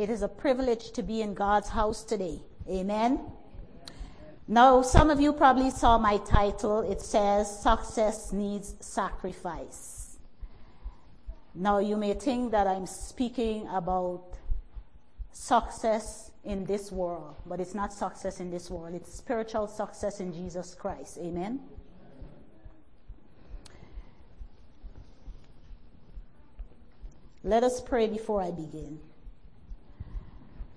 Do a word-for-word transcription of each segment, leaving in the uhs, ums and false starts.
It is a privilege to be in God's house today. Amen. Now, some of you probably saw my title. It says, Success Needs Sacrifice. Now, you may think that I'm speaking about success in this world, but it's not success in this world. It's spiritual success in Jesus Christ. Amen. Let us pray before I begin.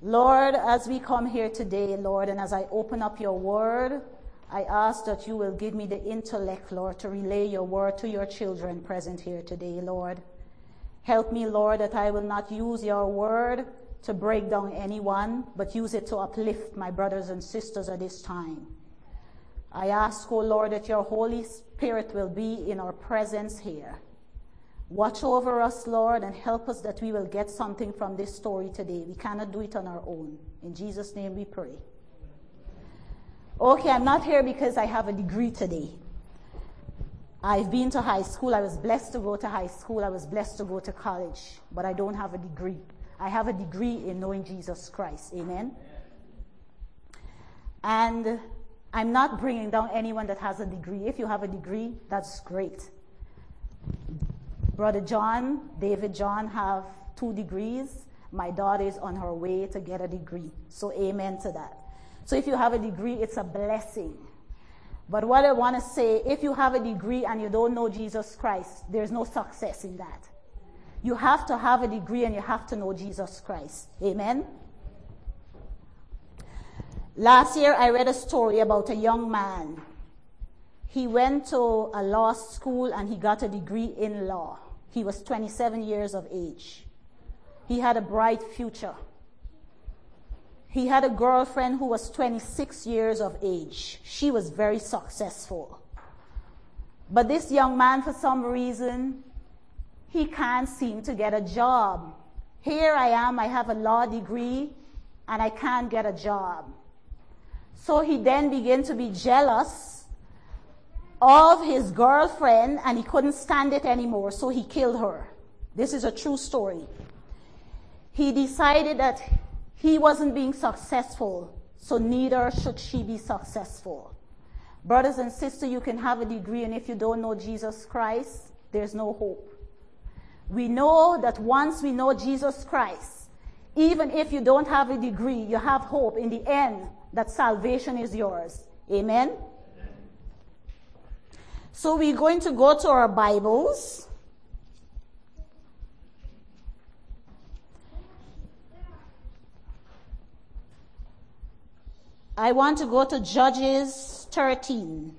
Lord, as we come here today, Lord, and as I open up your word, I ask that you will give me the intellect, Lord, to relay your word to your children present here today, Lord. Help me, Lord, that I will not use your word to break down anyone, but use it to uplift my brothers and sisters at this time. I ask, O Lord, that your Holy Spirit will be in our presence here. Watch over us, Lord, and help us that we will get something from this story today. We cannot do it on our own. In Jesus' name we pray. Okay, I'm not here because I have a degree today. I've been to high school. I was blessed to go to high school. I was blessed to go to college, but I don't have a degree. I have a degree in knowing Jesus Christ. Amen? And I'm not bringing down anyone that has a degree. If you have a degree, that's great. Brother John, David John, have two degrees. My daughter is on her way to get a degree. So amen to that. So if you have a degree, it's a blessing. But what I want to say, if you have a degree and you don't know Jesus Christ, there's no success in that. You have to have a degree and you have to know Jesus Christ. Amen? Last year, I read a story about a young man. He went to a law school and he got a degree in law. He was twenty-seven years of age. He had a bright future. He had a girlfriend who was twenty-six years of age. She was very successful. But this young man, for some reason, he can't seem to get a job. Here I am, I have a law degree, and I can't get a job. So he then began to be jealous of his girlfriend, and he couldn't stand it anymore, so he killed her. This is a true story. He decided that he wasn't being successful, so neither should she be successful. Brothers and sisters, you can have a degree, and if you don't know Jesus Christ, there's no hope. We know that once we know Jesus Christ, even if you don't have a degree, you have hope in the end that salvation is yours. Amen? Amen. So we're going to go to our Bibles. I want to go to Judges thirteen.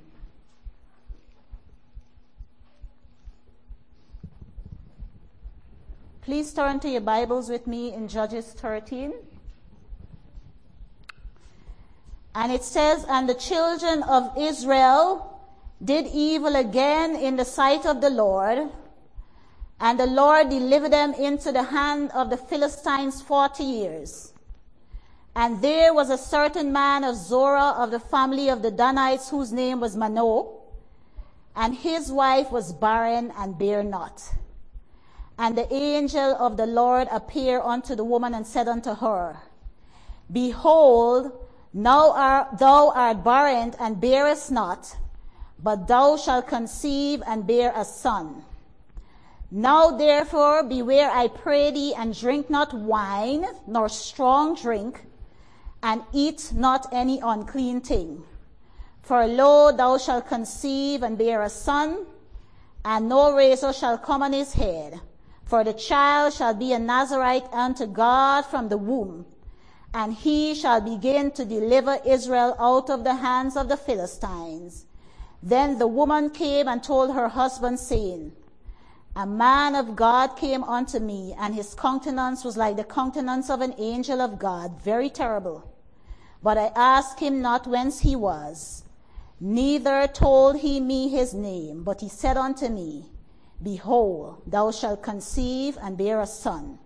Please turn to your Bibles with me in Judges thirteen. And it says, And the children of Israel did evil again in the sight of the Lord, and the Lord delivered them into the hand of the Philistines forty years. And there was a certain man of Zorah of the family of the Danites, whose name was Manoah, and his wife was barren and bare not. And the angel of the Lord appeared unto the woman and said unto her, Behold, now art, thou art barren and bearest not, but thou shalt conceive and bear a son. Now therefore beware, I pray thee, and drink not wine, nor strong drink, and eat not any unclean thing. For lo, thou shalt conceive and bear a son, and no razor shall come on his head. For the child shall be a Nazarite unto God from the womb, and he shall begin to deliver Israel out of the hands of the Philistines. Then the woman came and told her husband, saying, A man of God came unto me, and his countenance was like the countenance of an angel of God, very terrible. But I asked him not whence he was, neither told he me his name, but he said unto me, Behold, thou shalt conceive and bear a son.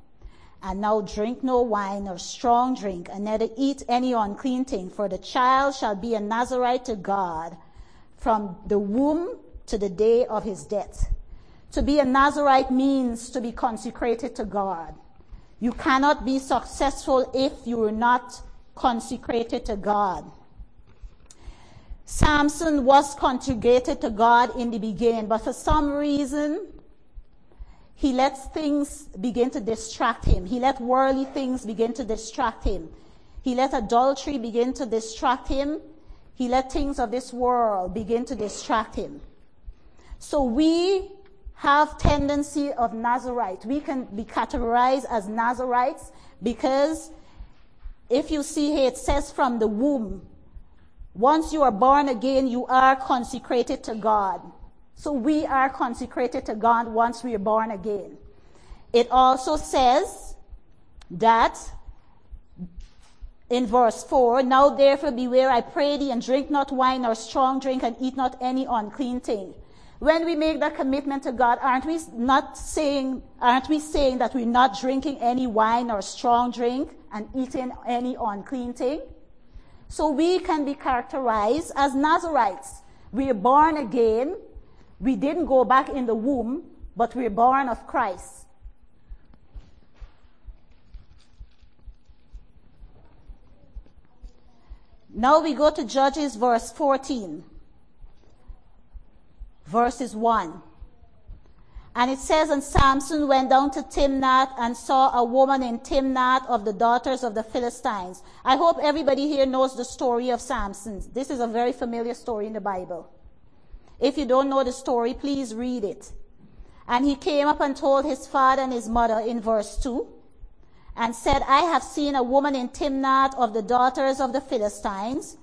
And now drink no wine nor strong drink, and neither eat any unclean thing, for the child shall be a Nazarite to God from the womb to the day of his death. To be a Nazarite means to be consecrated to God. You cannot be successful if you are not consecrated to God. Samson was consecrated to God in the beginning, but for some reason, he lets things begin to distract him. He let worldly things begin to distract him. He let adultery begin to distract him. He let things of this world begin to distract him. So we have tendency of Nazarite. We can be categorized as Nazarites because if you see here, it says from the womb, once you are born again, you are consecrated to God. So we are consecrated to God once we are born again. It also says that in verse four, now therefore beware, I pray thee, and drink not wine or strong drink, and eat not any unclean thing. When we make that commitment to God, aren't we not saying, aren't we saying that we're not drinking any wine or strong drink and eating any unclean thing? So we can be characterized as Nazarites. We are born again. We didn't go back in the womb, but we are born of Christ. Now we go to Judges verse fourteen. Verses one. And it says, and Samson went down to Timnath and saw a woman in Timnath of the daughters of the Philistines. I hope everybody here knows the story of Samson. This is a very familiar story in the Bible. If you don't know the story, please read it. And he came up and told his father and his mother in verse two and said, I have seen a woman in Timnath of the daughters of the Philistines.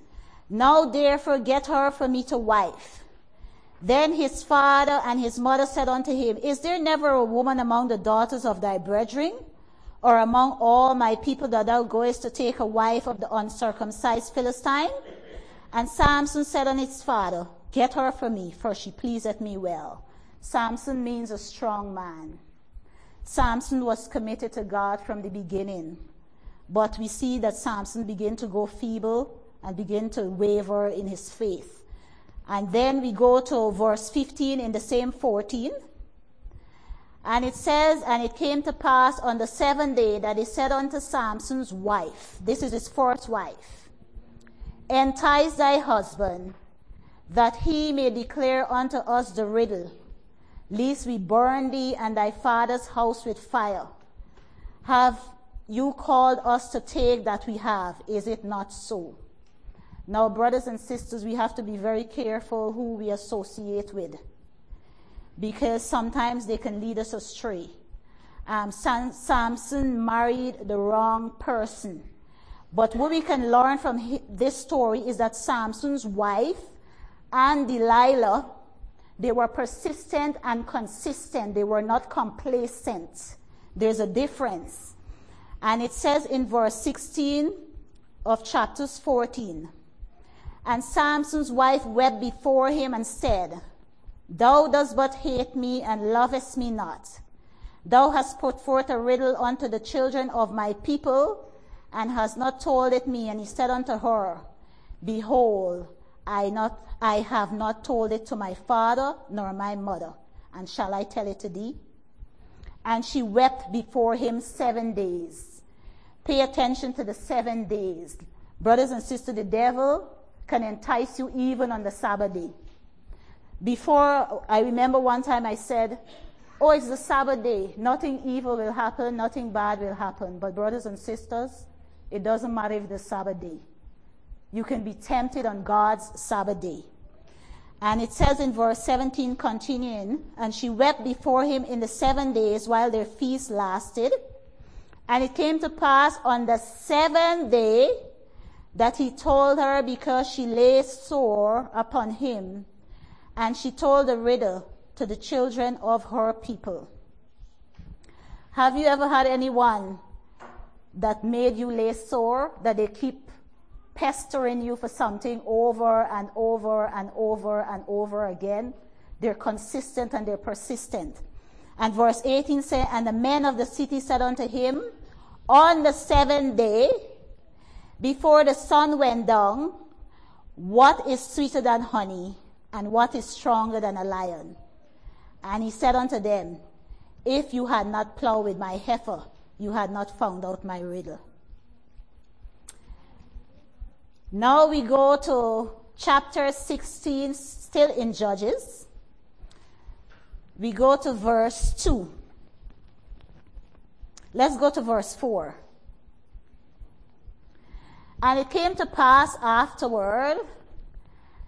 Now therefore get her for me to wife. Then his father and his mother said unto him, is there never a woman among the daughters of thy brethren, or among all my people, that thou goest to take a wife of the uncircumcised Philistine? And Samson said unto his father, get her for me, for she pleaseth me well. Samson means a strong man. Samson was committed to God from the beginning. But we see that Samson began to go feeble and begin to waver in his faith. And then we go to verse fifteen in the same fourteen. And it says, and it came to pass on the seventh day that he said unto Samson's wife, this is his first wife, entice thy husband, that he may declare unto us the riddle, lest we burn thee and thy father's house with fire. Have you called us to take that we have? Is it not so? Now, brothers and sisters, we have to be very careful who we associate with, because sometimes they can lead us astray. Um, Sam- Samson married the wrong person. But what we can learn from he- this story is that Samson's wife and Delilah, they were persistent and consistent. They were not complacent. There's a difference. And it says in verse sixteen of chapters fourteen, and Samson's wife wept before him and said, thou dost but hate me and lovest me not. Thou hast put forth a riddle unto the children of my people and hast not told it me. And he said unto her, behold, I, not, I have not told it to my father nor my mother. And shall I tell it to thee? And she wept before him seven days. Pay attention to the seven days. Brothers and sisters, the devil can entice you even on the Sabbath day. Before, I remember one time I said, oh, it's the Sabbath day. Nothing evil will happen. Nothing bad will happen. But brothers and sisters, it doesn't matter if the Sabbath day. You can be tempted on God's Sabbath day. And it says in verse seventeen, continuing, and she wept before him in the seven days while their feast lasted. And it came to pass on the seventh day that he told her, because she lay sore upon him, and she told the riddle to the children of her people. Have you ever had anyone that made you lay sore, that they keep pestering you for something over and over and over and over again? They're consistent and they're persistent. And verse eighteen says, and the men of the city said unto him, on the seventh day, before the sun went down, what is sweeter than honey, and what is stronger than a lion? And he said unto them, if you had not plowed with my heifer, you had not found out my riddle. Now we go to chapter sixteen, still in Judges. We go to verse two. Let's go to verse four. And it came to pass afterward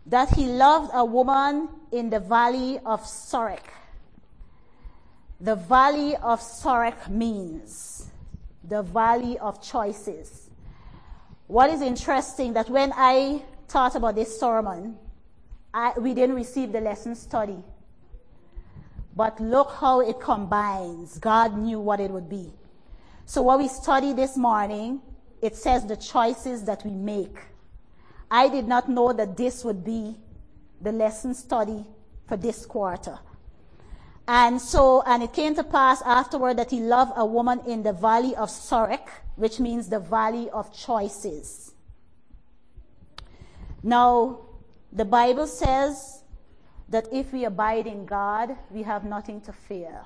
that he loved a woman in the valley of Sorek. The valley of Sorek means the valley of choices. What is interesting that when I thought about this sermon, I, we didn't receive the lesson study. But look how it combines. God knew what it would be. So what we studied this morning, it says the choices that we make. I did not know that this would be the lesson study for this quarter. And so, and it came to pass afterward that he loved a woman in the valley of Sorek, which means the valley of choices. Now, the Bible says that if we abide in God, we have nothing to fear.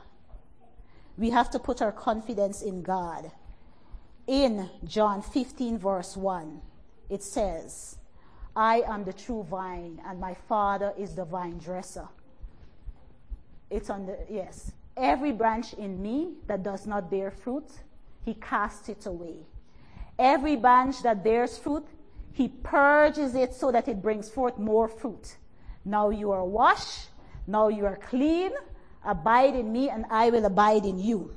We have to put our confidence in God. In John fifteen, verse one, it says, I am the true vine, and my Father is the vine dresser. It's on the, yes. Every branch in me that does not bear fruit, he casts it away. Every branch that bears fruit, he purges it so that it brings forth more fruit. Now you are washed, now you are clean, abide in me and I will abide in you.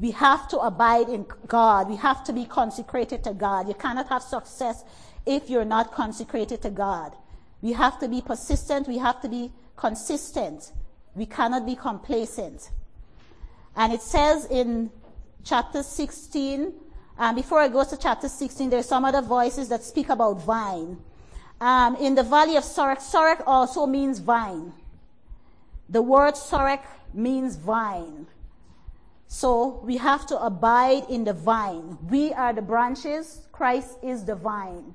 We have to abide in God. We have to be consecrated to God. You cannot have success if you're not consecrated to God. We have to be persistent. We have to be consistent. We cannot be complacent. And it says in chapter sixteen, um, before I go to chapter sixteen, there are some other voices that speak about vine. Um, in the valley of Sorek, Sorek also means vine. The word Sorek means vine. So we have to abide in the vine. We are the branches. Christ is the vine.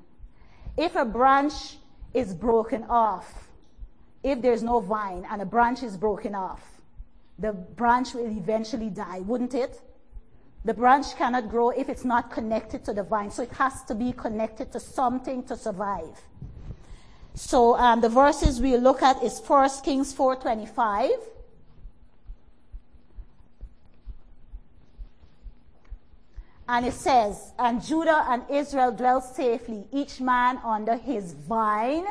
If a branch is broken off, if there's no vine and a branch is broken off, the branch will eventually die, wouldn't it? The branch cannot grow if it's not connected to the vine. So it has to be connected to something to survive. So um, the verses we look at is First Kings four twenty-five. And it says, and Judah and Israel dwelt safely, each man under his vine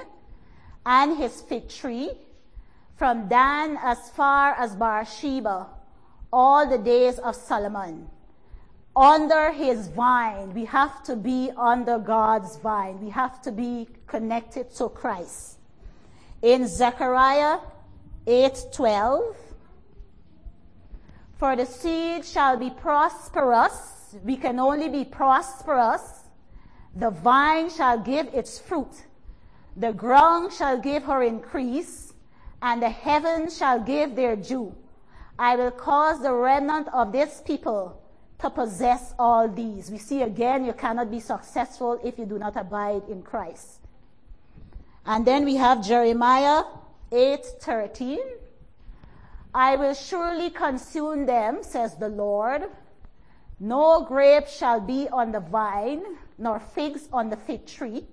and his fig tree, from Dan as far as Bathsheba, all the days of Solomon. Under his vine, we have to be under God's vine. We have to be connected to Christ. In Zechariah eight twelve, for the seed shall be prosperous. We can only be prosperous. The vine shall give its fruit. The ground shall give her increase, and the heavens shall give their dew. I will cause the remnant of this people to possess all these. We see again, you cannot be successful if you do not abide in Christ. And then we have Jeremiah eight thirteen. I will surely consume them, says the Lord. No grape shall be on the vine, nor figs on the fig tree.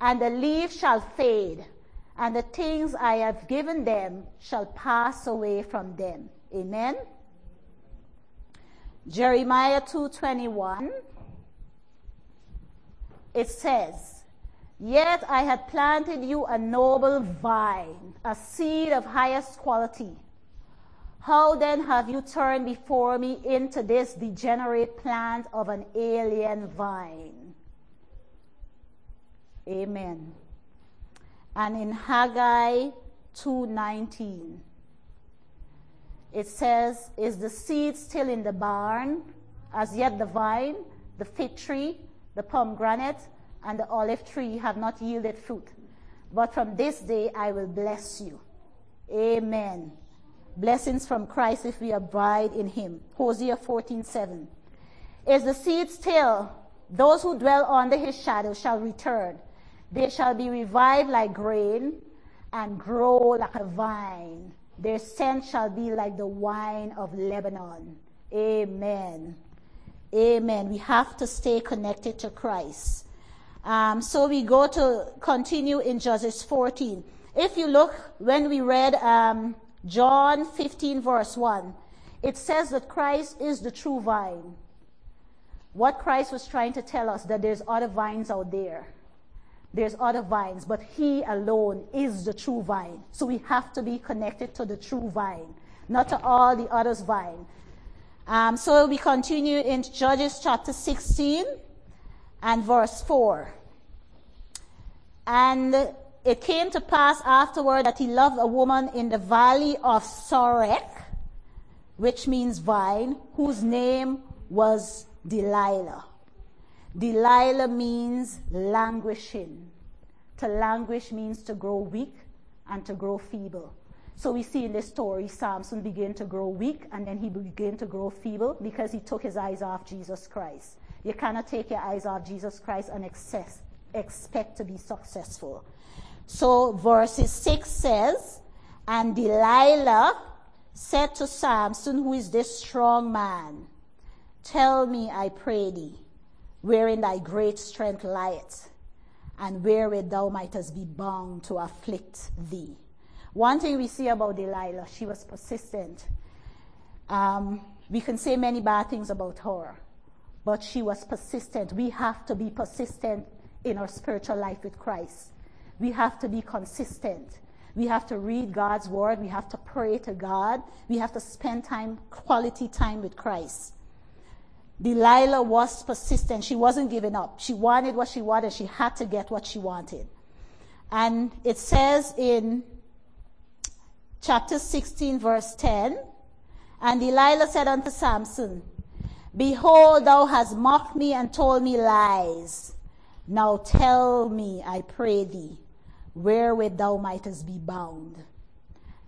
And the leaf shall fade, and the things I have given them shall pass away from them. Amen. Jeremiah two twenty-one, it says, yet I had planted you a noble vine, a seed of highest quality. How then have you turned before me into this degenerate plant of an alien vine? Amen. And in Haggai two nineteen, it says, is the seed still in the barn? As yet the vine, the fig tree, the pomegranate, and the olive tree have not yielded fruit. But from this day I will bless you. Amen. Blessings from Christ if we abide in him. Hosea fourteen seven. Is the seed still? Those who dwell under his shadow shall return. They shall be revived like grain and grow like a vine. Their scent shall be like the wine of Lebanon. Amen. Amen. We have to stay connected to Christ. Um, so we go to continue in Judges fourteen. If you look, when we read um, John fifteen verse one, it says that Christ is the true vine. What Christ was trying to tell us, that there's other vines out there. There's other vines, but he alone is the true vine. So we have to be connected to the true vine, not to all the others' vine. Um, so we continue in Judges chapter sixteen and verse four. And it came to pass afterward that he loved a woman in the valley of Sorek, which means vine, whose name was Delilah. Delilah means languishing. To languish means to grow weak and to grow feeble. So we see in this story, Samson began to grow weak and then he began to grow feeble because he took his eyes off Jesus Christ. You cannot take your eyes off Jesus Christ and excess, expect to be successful. So verses six says, and Delilah said to Samson, who is this strong man, tell me, I pray thee, wherein thy great strength lieth, and wherewith thou mightest be bound to afflict thee. One thing we see about Delilah, she was persistent. Um, we can say many bad things about her, but she was persistent. We have to be persistent in our spiritual life with Christ. We have to be consistent. We have to read God's word. We have to pray to God. We have to spend time, quality time with Christ. Delilah was persistent. She wasn't giving up. She wanted what she wanted. She had to get what she wanted. And it says in chapter sixteen, verse ten, and Delilah said unto Samson, behold, thou hast mocked me and told me lies. Now tell me, I pray thee, wherewith thou mightest be bound.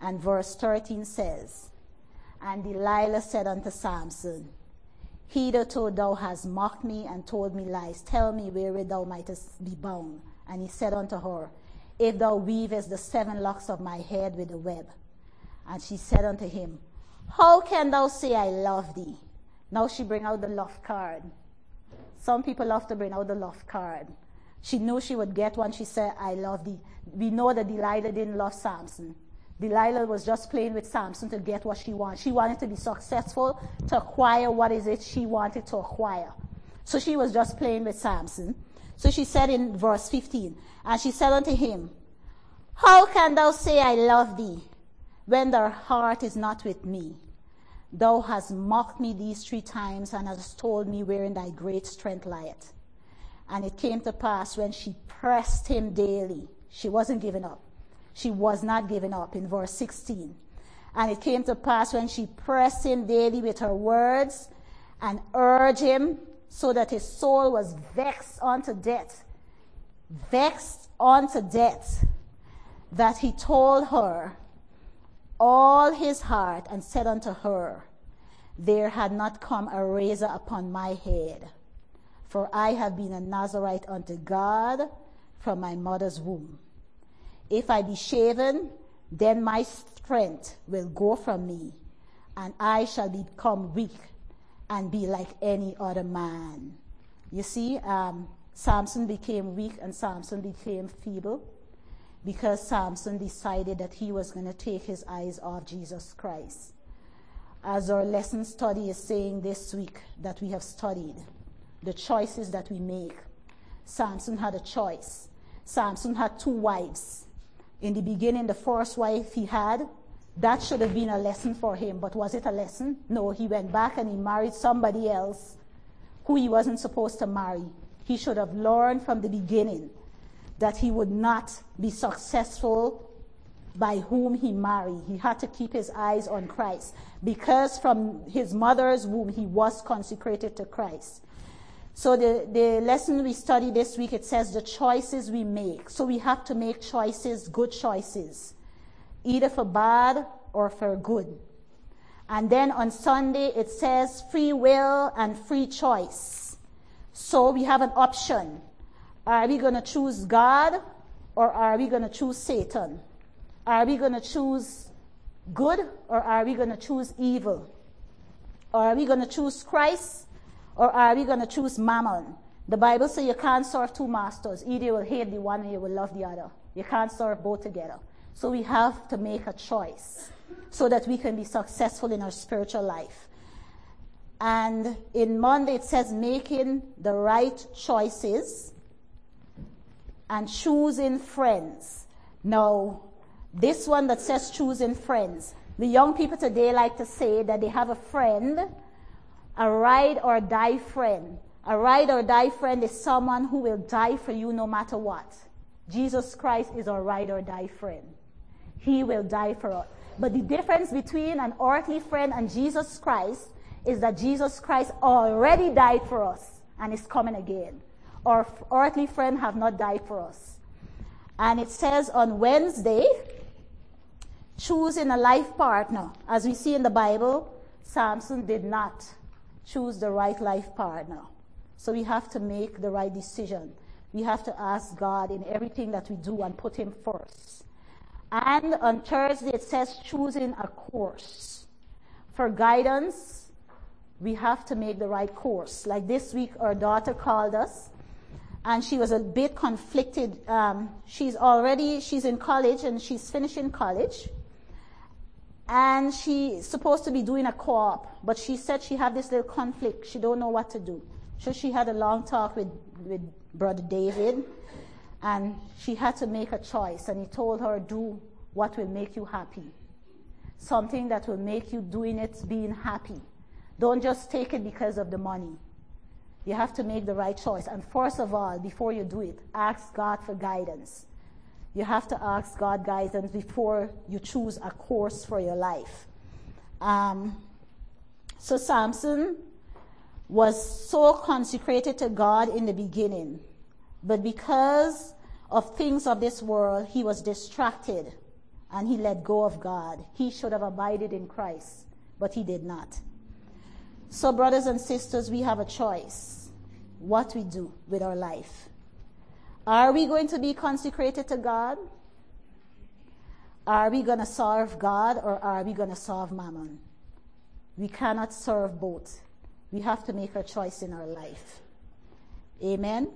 And verse thirteen says, and Delilah said unto Samson, hitherto thou hast mocked me and told me lies. Tell me wherewith thou mightest be bound. And he said unto her, if thou weavest the seven locks of my head with a web. And she said unto him, how can thou say I love thee? Now she bring out the love card. Some people love to bring out the love card. She knew she would get one. She said, I love thee. We know that Delilah didn't love Samson. Delilah was just playing with Samson to get what she wanted. She wanted to be successful, to acquire what is it she wanted to acquire. So she was just playing with Samson. So she said in verse fifteen, and she said unto him, how can thou say I love thee, when thy heart is not with me? Thou hast mocked me these three times, and hast told me wherein thy great strength lieth. And it came to pass when she pressed him daily, she wasn't giving up. She was not giving up in verse sixteen. And it came to pass when she pressed him daily with her words and urged him so that his soul was vexed unto death. Vexed unto death. That he told her all his heart and said unto her, there had not come a razor upon my head. For I have been a Nazarite unto God from my mother's womb. If I be shaven, then my strength will go from me, and I shall become weak and be like any other man. You see, um, Samson became weak and Samson became feeble because Samson decided that he was going to take his eyes off Jesus Christ. As our lesson study is saying this week that we have studied, the choices that we make. Samson had a choice. Samson had two wives. In the beginning, the first wife he had, that should have been a lesson for him. But was it a lesson? No, he went back and he married somebody else who he wasn't supposed to marry. He should have learned from the beginning that he would not be successful by whom he married. He had to keep his eyes on Christ because from his mother's womb he was consecrated to Christ. So the, the lesson we study this week, it says the choices we make. So we have to make choices, good choices, either for bad or for good. And then on Sunday, it says free will and free choice. So we have an option. Are we going to choose God or are we going to choose Satan? Are we going to choose good or are we going to choose evil? Or are we going to choose Christ Or are we going to choose mammon? The Bible says you can't serve two masters. Either you will hate the one or you will love the other. You can't serve both together. So we have to make a choice so that we can be successful in our spiritual life. And in Monday it says making the right choices and choosing friends. Now, this one that says choosing friends, the young people today like to say that they have a friend, a ride or die friend. A ride or die friend is someone who will die for you no matter what. Jesus Christ is our ride or die friend. He will die for us. But the difference between an earthly friend and Jesus Christ is that Jesus Christ already died for us and is coming again. Our earthly friend have not died for us. And it says on Wednesday, choosing a life partner. As we see in the Bible, Samson did not choose the right life partner. So we have to make the right decision. We have to ask God in everything that we do and put him first. And on Thursday, it says choosing a course. For guidance, we have to make the right course. Like this week, our daughter called us, and she was a bit conflicted. Um, she's already, she's in college, and she's finishing college. And she's supposed to be doing a co-op, but she said she had this little conflict. She don't know what to do. So she had a long talk with, with Brother David, and she had to make a choice, and he told her, do what will make you happy. Something that will make you doing it, being happy. Don't just take it because of the money. You have to make the right choice. And first of all, before you do it, ask God for guidance. You have to ask God guidance before you choose a course for your life. Um, so Samson was so consecrated to God in the beginning, but because of things of this world, he was distracted and he let go of God. He should have abided in Christ, but he did not. So, brothers and sisters, we have a choice what we do with our life. Are we going to be consecrated to God? Are we going to serve God, or are we going to serve mammon? We cannot serve both. We have to make a choice in our life. Amen.